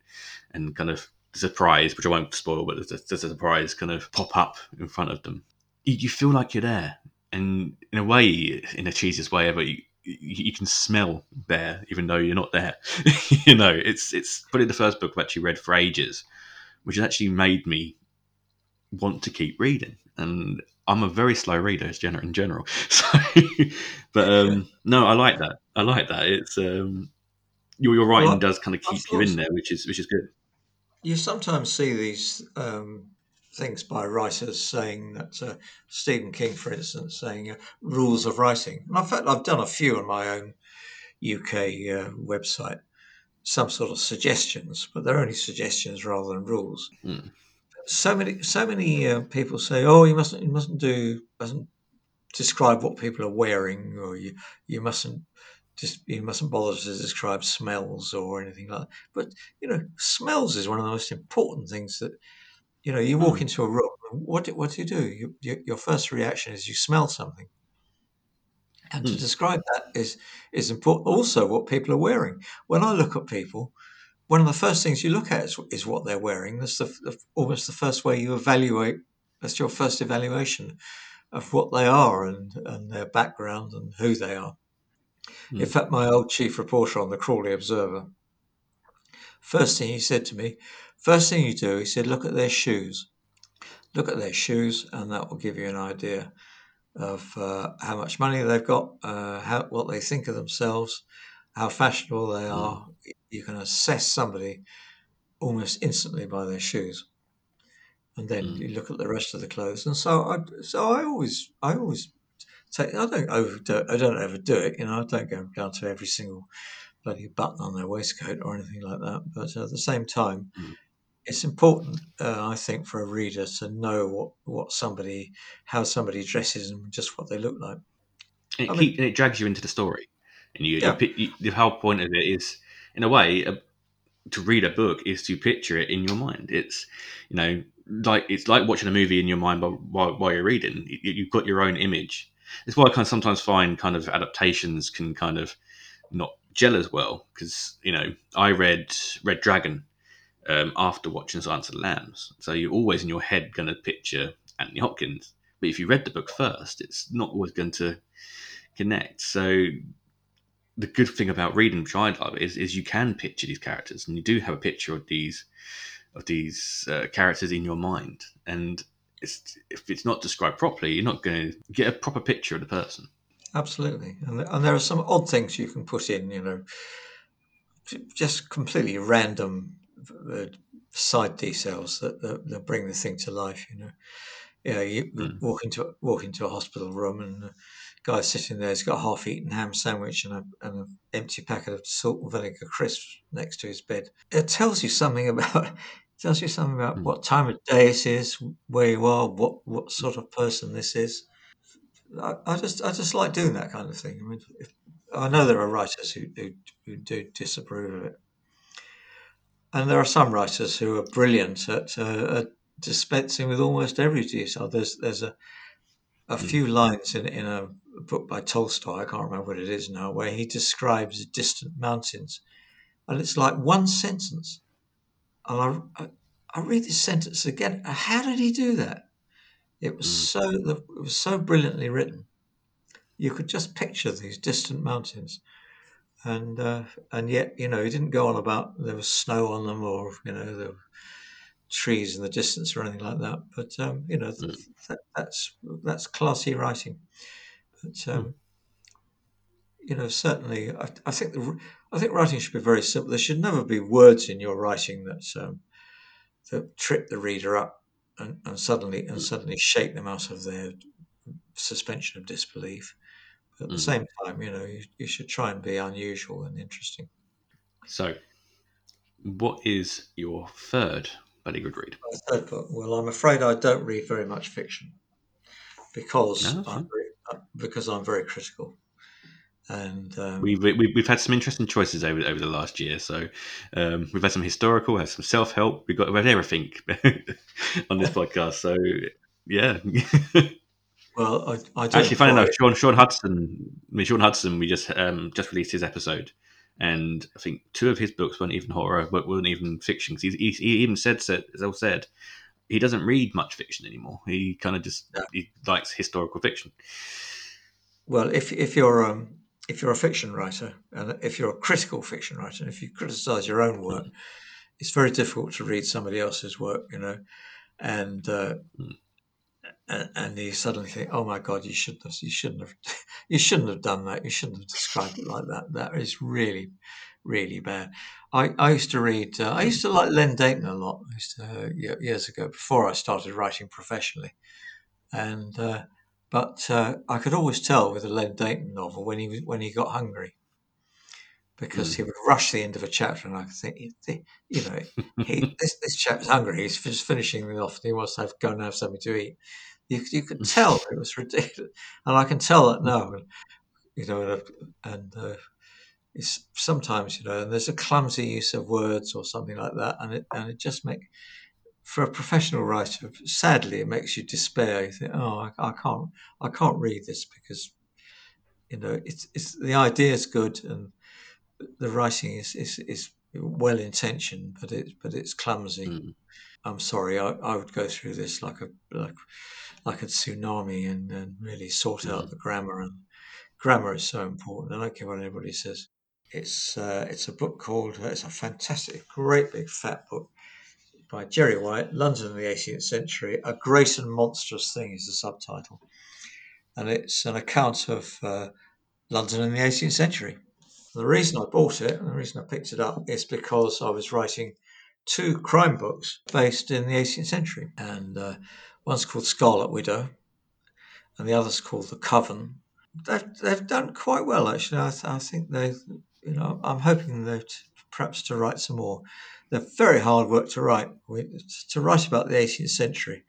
and kind of the surprise, which I won't spoil, but there's a, there's a surprise kind of pop up in front of them. You, you feel like you're there, and in a way, in the cheesiest way ever, you, you, you can smell there, even though you're not there. You know, it's it's probably the first book I've actually read for ages, which has actually made me want to keep reading, and I'm a very slow reader in general, so but um no I like that I like that it's um your, your writing well, does kind of keep you in there, which is which is good. You sometimes see these um things by writers saying that uh, Stephen King, for instance, saying uh, rules of writing, and in fact I've done a few on my own U K uh, website, some sort of suggestions, but they're only suggestions rather than rules. mm. So many, so many uh, people say, "Oh, you mustn't, you mustn't do, mustn't describe what people are wearing, or you, you mustn't, just, you mustn't bother to describe smells or anything like that." But you know, smells is one of the most important things that, you know, you walk mm. into a room. What, what do you do? You, you, your first reaction is you smell something, and mm. to describe that is is important. Also, what people are wearing. When I look at people, one of the first things you look at is, is what they're wearing. That's the, the, almost the first way you evaluate. That's your first evaluation of what they are and, and their background and who they are. Mm. In fact, my old chief reporter on the Crawley Observer, first thing he said to me, first thing you do, he said, look at their shoes. Look at their shoes, and that will give you an idea of uh, how much money they've got, uh, how, what they think of themselves, how fashionable they are. Mm. You can assess somebody almost instantly by their shoes, and then mm. you look at the rest of the clothes. And so, I, so I always, I always take. I don't overdo. I don't overdo it. You know, I don't go down to every single bloody button on their waistcoat or anything like that. But at the same time, mm. it's important, uh, I think, for a reader to know what, what somebody, how somebody dresses, and just what they look like. And it, I mean, keep, and it drags you into the story. And you, yeah. you, you, the whole point of it is, in a way, a, to read a book is to picture it in your mind. It's, you know, like it's like watching a movie in your mind while, while you're reading. You, you've got your own image. That's why I kind of sometimes find kind of adaptations can kind of not gel as well, because, you know, I read Red Dragon um, after watching Silence of the Lambs. So you're always in your head going to picture Anthony Hopkins. But if you read the book first, it's not always going to connect. So the good thing about reading, which I love, is, is you can picture these characters, and you do have a picture of these of these uh, characters in your mind. And it's, if it's not described properly, you're not going to get a proper picture of the person. Absolutely. And, and there are some odd things you can put in, you know, just completely random uh, side details that, that, that bring the thing to life, you know. You know, you mm. walk into walk into a hospital room, and the guy's sitting there. He's got a half-eaten ham sandwich and a and an empty packet of salt and vinegar crisps next to his bed. It tells you something about it tells you something about mm. what time of day it is, where you are, what, what sort of person this is. I, I just I just like doing that kind of thing. I mean, if, I know there are writers who, who who do disapprove of it, and there are some writers who are brilliant at. Uh, at dispensing with almost every detail. There's there's a a mm. few lines in, in a book by Tolstoy, I can't remember what it is now, where he describes distant mountains, and it's like one sentence. And I I, I read this sentence again. How did he do that? It was mm. so the, it was so brilliantly written. You could just picture these distant mountains, and uh, and yet, you know, he didn't go on about there was snow on them, or, you know, there were trees in the distance or anything like that, but um you know th- that, that's that's classy writing. But um mm. you know, certainly I, I think the, I think writing should be very simple. There should never be words in your writing that um that trip the reader up and, and suddenly and suddenly shake them out of their suspension of disbelief. But at mm. the same time, you know, you, you should try and be unusual and interesting. So, what is your third? Bloody good read. Well, I'm afraid I don't read very much fiction because no, I'm very, because I'm very critical. And um, we've we, we've had some interesting choices over over the last year. So um, we've had some historical, had some self help. We've got about everything on this podcast. So yeah. Well, I, I don't actually funny enough, Sean Sean Hudson. I mean, Sean Hudson. We just um, just released his episode. And I think two of his books weren't even horror, but weren't even fiction. Because he, he even said, said, as I said, he doesn't read much fiction anymore. He kind of just yeah. he likes historical fiction. Well, if if you're um, if you're a fiction writer, and if you're a critical fiction writer, and if you criticise your own work, mm. it's very difficult to read somebody else's work, you know, and. Uh, mm. And, and you suddenly think, "Oh my God, you shouldn't have, you shouldn't have, you shouldn't have done that. You shouldn't have described it like that. That is really, really bad." I, I used to read. Uh, I used to like Len Deighton a lot. I used to, uh, years ago, before I started writing professionally, and uh, but uh, I could always tell with a Len Deighton novel when he when he got hungry, because mm. he would rush the end of a chapter, and I could think, you know, he, this this chap's hungry. He's just finishing it off, and he wants to have, go and have something to eat. You, you could tell it was ridiculous, and I can tell that now. And, you know, and uh, it's sometimes, you know, and there's a clumsy use of words or something like that, and it and it just make for a professional writer. Sadly, it makes you despair. You think, oh, I, I can't, I can't read this because, you know, it's it's the idea is good and the writing is is, is well intentioned, but it but it's clumsy. Mm. I'm sorry, I, I would go through this like a like, like a tsunami and, and really sort mm-hmm. out the grammar. And grammar is so important. I don't care what anybody says. It's uh, it's a book called, it's a fantastic, great big fat book by Jerry White, London in the eighteenth Century, A Great and Monstrous Thing is the subtitle. And it's an account of uh, London in the eighteenth century. The reason I bought it and the reason I picked it up is because I was writing two crime books based in the eighteenth century, and uh, one's called Scarlet Widow and the other's called The Coven. They've, they've done quite well, actually. I, th- I think they, you know, I'm hoping that perhaps to write some more. They're very hard work to write. We, to write about the eighteenth century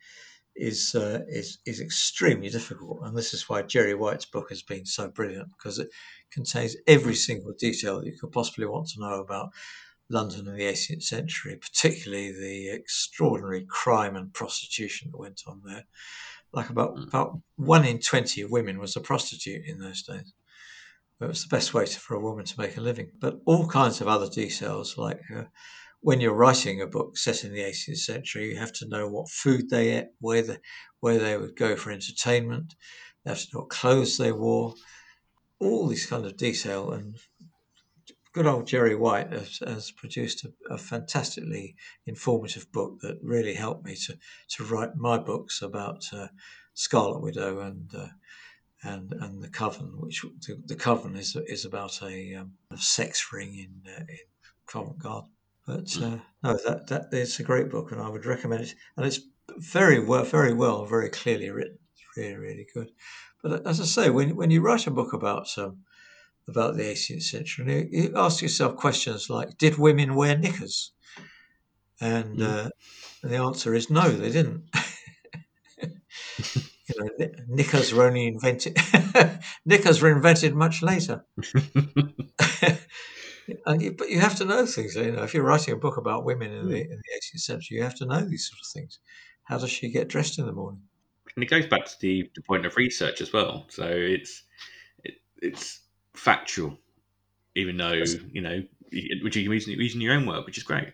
is uh, is is extremely difficult, and this is why Jerry White's book has been so brilliant, because it contains every single detail that you could possibly want to know about London in the eighteenth century, particularly the extraordinary crime and prostitution that went on there. Like about mm. about one in twenty of women was a prostitute in those days. It was the best way to, for a woman to make a living. But all kinds of other details, like uh, when you're writing a book set in the eighteenth century, you have to know what food they ate, where the, where they would go for entertainment. You have to know what clothes they wore. All this kind of detail, and good old Jerry White has, has produced a, a fantastically informative book that really helped me to, to write my books about uh, Scarlet Widow and uh, and and the Coven, which the, the Coven is is about a, um, a sex ring in, uh, in Covent Garden. But uh, no, that that it's a great book, and I would recommend it. And it's very well, very well, very clearly written. It's really, really good. But as I say, when when you write a book about um, about the eighteenth century, you ask yourself questions like, did women wear knickers? And, mm. uh, and the answer is no, they didn't. You know, knickers were only invented, knickers were invented much later. And you, but you have to know things. You know, if you're writing a book about women in the, in the eighteenth century, you have to know these sort of things. How does she get dressed in the morning? And it goes back to the, the point of research as well. So it's, it, it's, factual, even though, you know, which you can use in your own work, which is great.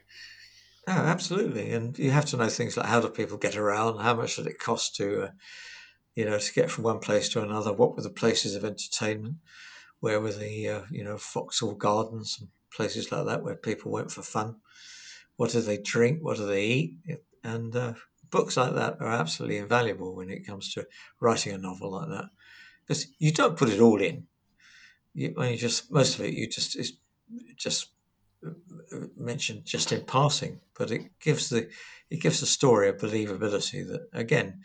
Oh, absolutely. And you have to know things like, how do people get around? How much did it cost to, uh, you know, to get from one place to another? What were the places of entertainment? Where were the, uh, you know, foxhole gardens and places like that where people went for fun? What do they drink? What do they eat? And uh, books like that are absolutely invaluable when it comes to writing a novel like that, because you don't put it all in. You, when you just most of it you just it's just mentioned just in passing, but it gives the it gives the story a believability that again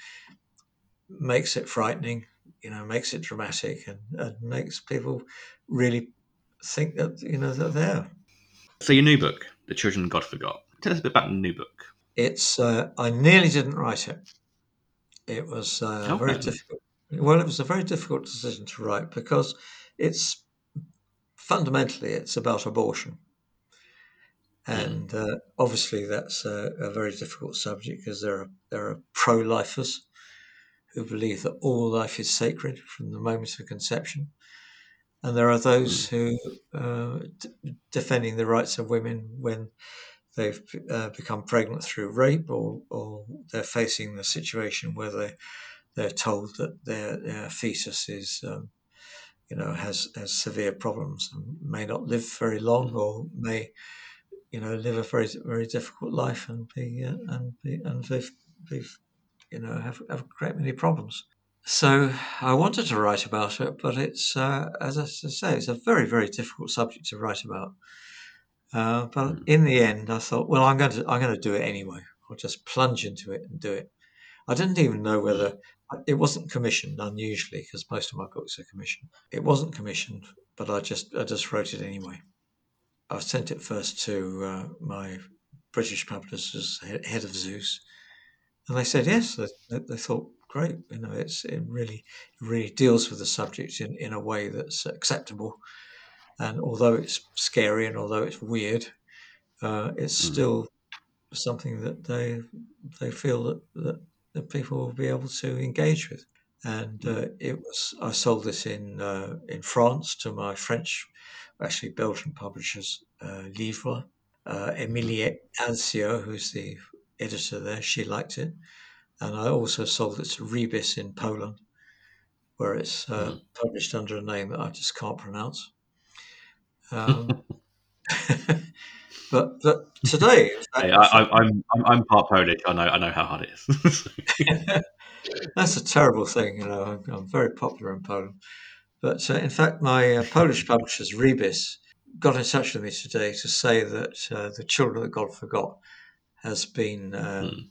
makes it frightening, you know, makes it dramatic, and, and makes people really think that, you know, they're there. So your new book, The Children God Forgot. Tell us a bit about the new book. It's uh, I nearly didn't write it. It was uh, oh, very difficult. Well, it was a very difficult decision to write because. It's fundamentally it's about abortion, and uh, obviously that's a, a very difficult subject because there are there are pro-lifers who believe that all life is sacred from the moment of conception, and there are those who uh, d- defending the rights of women when they've uh, become pregnant through rape, or or they're facing the situation where they they're told that their, their fetus is. Um, you know, has, has severe problems and may not live very long, or may, you know, live a very, very difficult life and be, uh, and be, and they've, they've, you know, have, have a great many problems. So I wanted to write about it, but it's, uh, as I say, it's a very, very difficult subject to write about. Uh, but in the end, I thought, well, I'm going to, I'm going to do it anyway. I'll just plunge into it and do it. I didn't even know whether... It wasn't commissioned, unusually, because most of my books are commissioned. It wasn't commissioned, but I just I just wrote it anyway. I sent it first to uh, my British publishers, Head of Zeus, and they said yes. They, they thought great, you know, it's it really it really deals with the subject in, in a way that's acceptable, and although it's scary and although it's weird, uh, it's mm. still something that they they feel that. that that people will be able to engage with. And uh, it was, I sold this in uh, in France to my French, actually Belgian publishers, uh, Livre. Uh, Emilie Alcio, who's the editor there, she liked it. And I also sold it to Rebus in Poland, where it's uh, mm. published under a name that I just can't pronounce. Um, But but today, hey, I, I'm I'm I'm part Polish. I know I know how hard it is. That's a terrible thing, you know. I'm, I'm very popular in Poland, but uh, in fact, my uh, Polish publishers Rebus got in touch with me today to say that uh, The Children That God Forgot has been um,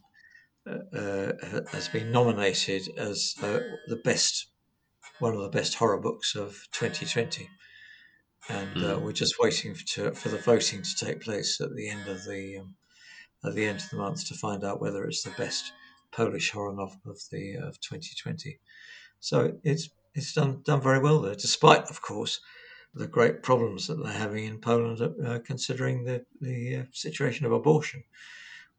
mm. uh, has been nominated as uh, the best one of the best horror books of twenty twenty. And uh, we're just waiting for, to, for the voting to take place at the end of the um, at the end of the month to find out whether it's the best Polish horror novel of the of twenty twenty. So it's it's done done very well there, despite, of course, the great problems that they're having in Poland, uh, considering the the uh, situation of abortion,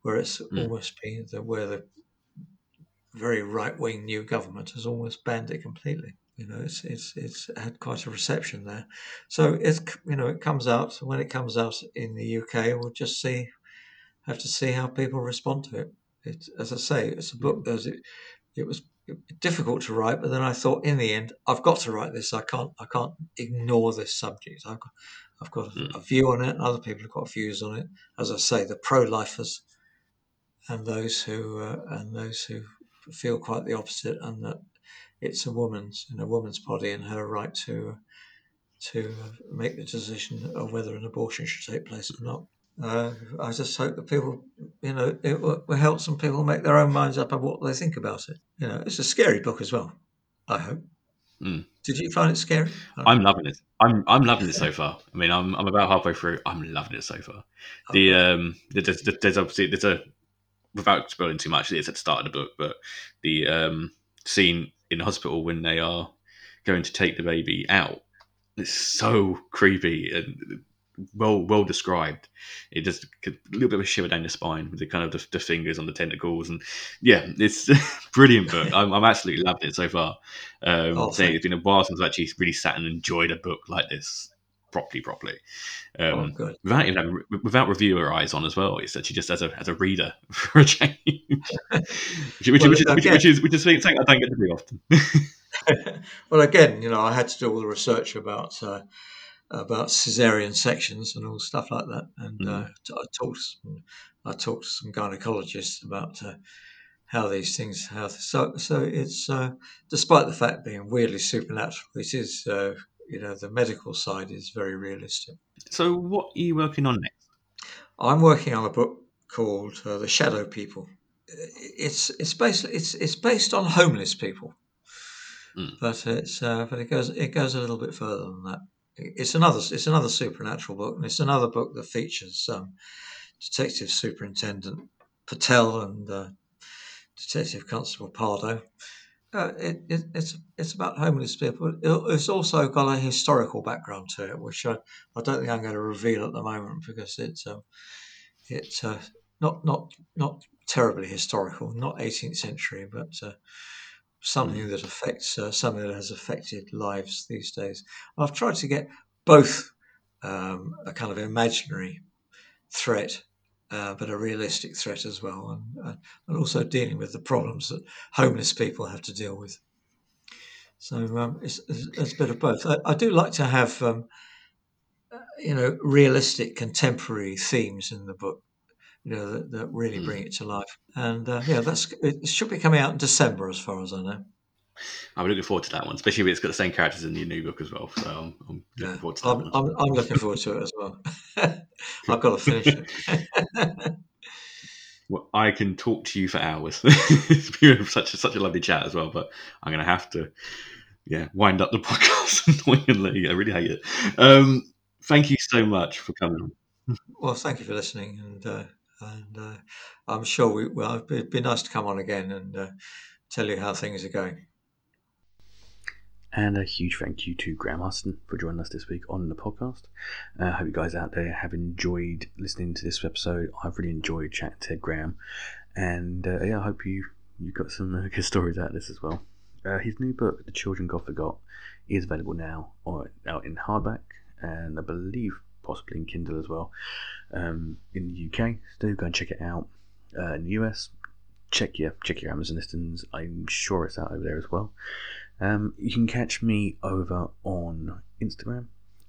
where it's mm. almost been the, where the very right-wing new government has almost banned it completely. You know, it's it's it's had quite a reception there. So it's you know it comes out when it comes out in the U K. We'll just see, have to see how people respond to it. It, as I say, it's a book that it it was difficult to write, but then I thought in the end I've got to write this. I can't I can't ignore this subject. I've got, I've got mm. a view on it, and other people have got views on it. As I say, the pro-lifers and those who uh, and those who feel quite the opposite, and that it's a woman's in a woman's body and her right to to make the decision of whether an abortion should take place or not. Uh, I just hope that people, you know, it will help some people make their own minds up on what they think about it. You know, it's a scary book as well, I hope. Mm. Did you find it scary? I'm loving it. I'm I'm loving it so far. I mean, I'm I'm about halfway through. I'm loving it so far. The um, there's, there's obviously there's a without spoiling too much, it's at the start of the book, but the um scene in the hospital when they are going to take the baby out, it's so creepy and well well described. It just a little bit of a shiver down the spine with the kind of the, the fingers on the tentacles, and yeah, it's a brilliant book. I'm, I'm absolutely loved it so far. Um, oh, so it's been a while since I've actually really sat and enjoyed a book like this properly, properly. Um, oh, without you know, without reviewer eyes on as well. It's actually just as a as a reader for a change, which, which, well, which, again, which is which is something I don't get to do often. Well, again, you know, I had to do all the research about uh, about cesarean sections and all stuff like that, and mm. uh, I talked some, I talked to some gynecologists about uh, how these things how so so it's uh, despite the fact being weirdly supernatural, it is. Uh, You know, the medical side is very realistic. So what are you working on next? I'm working on a book called uh, The Shadow People. It's it's based it's it's based on homeless people, mm. but it's uh, but it goes it goes a little bit further than that. It's another it's another supernatural book, and it's another book that features um, Detective Superintendent Patel and uh, Detective Constable Pardo. Uh, it, it, it's it's about homeless people. It, it's also got a historical background to it, which I, I don't think I'm going to reveal at the moment because it's um, it's uh, not not not terribly historical, not eighteenth century, but uh, something mm. that affects uh, something that has affected lives these days. I've tried to get both um, a kind of imaginary threat. Uh, but a realistic threat as well, and, uh, and also dealing with the problems that homeless people have to deal with. So um, it's, it's a bit of both. I, I do like to have, um, you know, realistic contemporary themes in the book, you know, that, that really bring it to life. And uh, yeah, that's it should be coming out in December, as far as I know. I'm looking forward to that one, especially if it's got the same characters in the new book as well. So I'm, I'm looking yeah, forward to that. I'm, I'm, I'm looking forward to it as well. I've got to finish it. Well, I can talk to you for hours. It's been such a, such a lovely chat as well, but I'm going to have to, yeah, wind up the podcast annoyingly. I really hate it. Um, thank you so much for coming on. Well, thank you for listening, and uh, and uh, I'm sure we well it'd be nice to come on again and uh, tell you how things are going. And a huge thank you to Graham Aston for joining us this week on the podcast. I uh, hope you guys out there have enjoyed listening to this episode. I've really enjoyed chatting to Graham. And uh, yeah, I hope you, you got some uh, good stories out of this as well. Uh, his new book, The Children God Forgot, is available now or out in hardback, and I believe possibly in Kindle as well, um, in the U K. So go and check it out. Uh, in the U S, check your, check your Amazon listings. I'm sure it's out over there as well. Um, you can catch me over on Instagram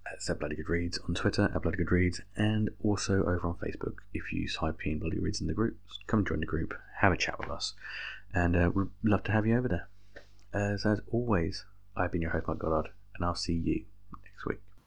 at Bloody Good Reads, on Twitter at Bloody Good Reads, and also over on Facebook. If you type in Bloody Reads in the group, come join the group, have a chat with us, and uh, we'd love to have you over there. As, as always, I've been your host, Mark Goddard, and I'll see you next week.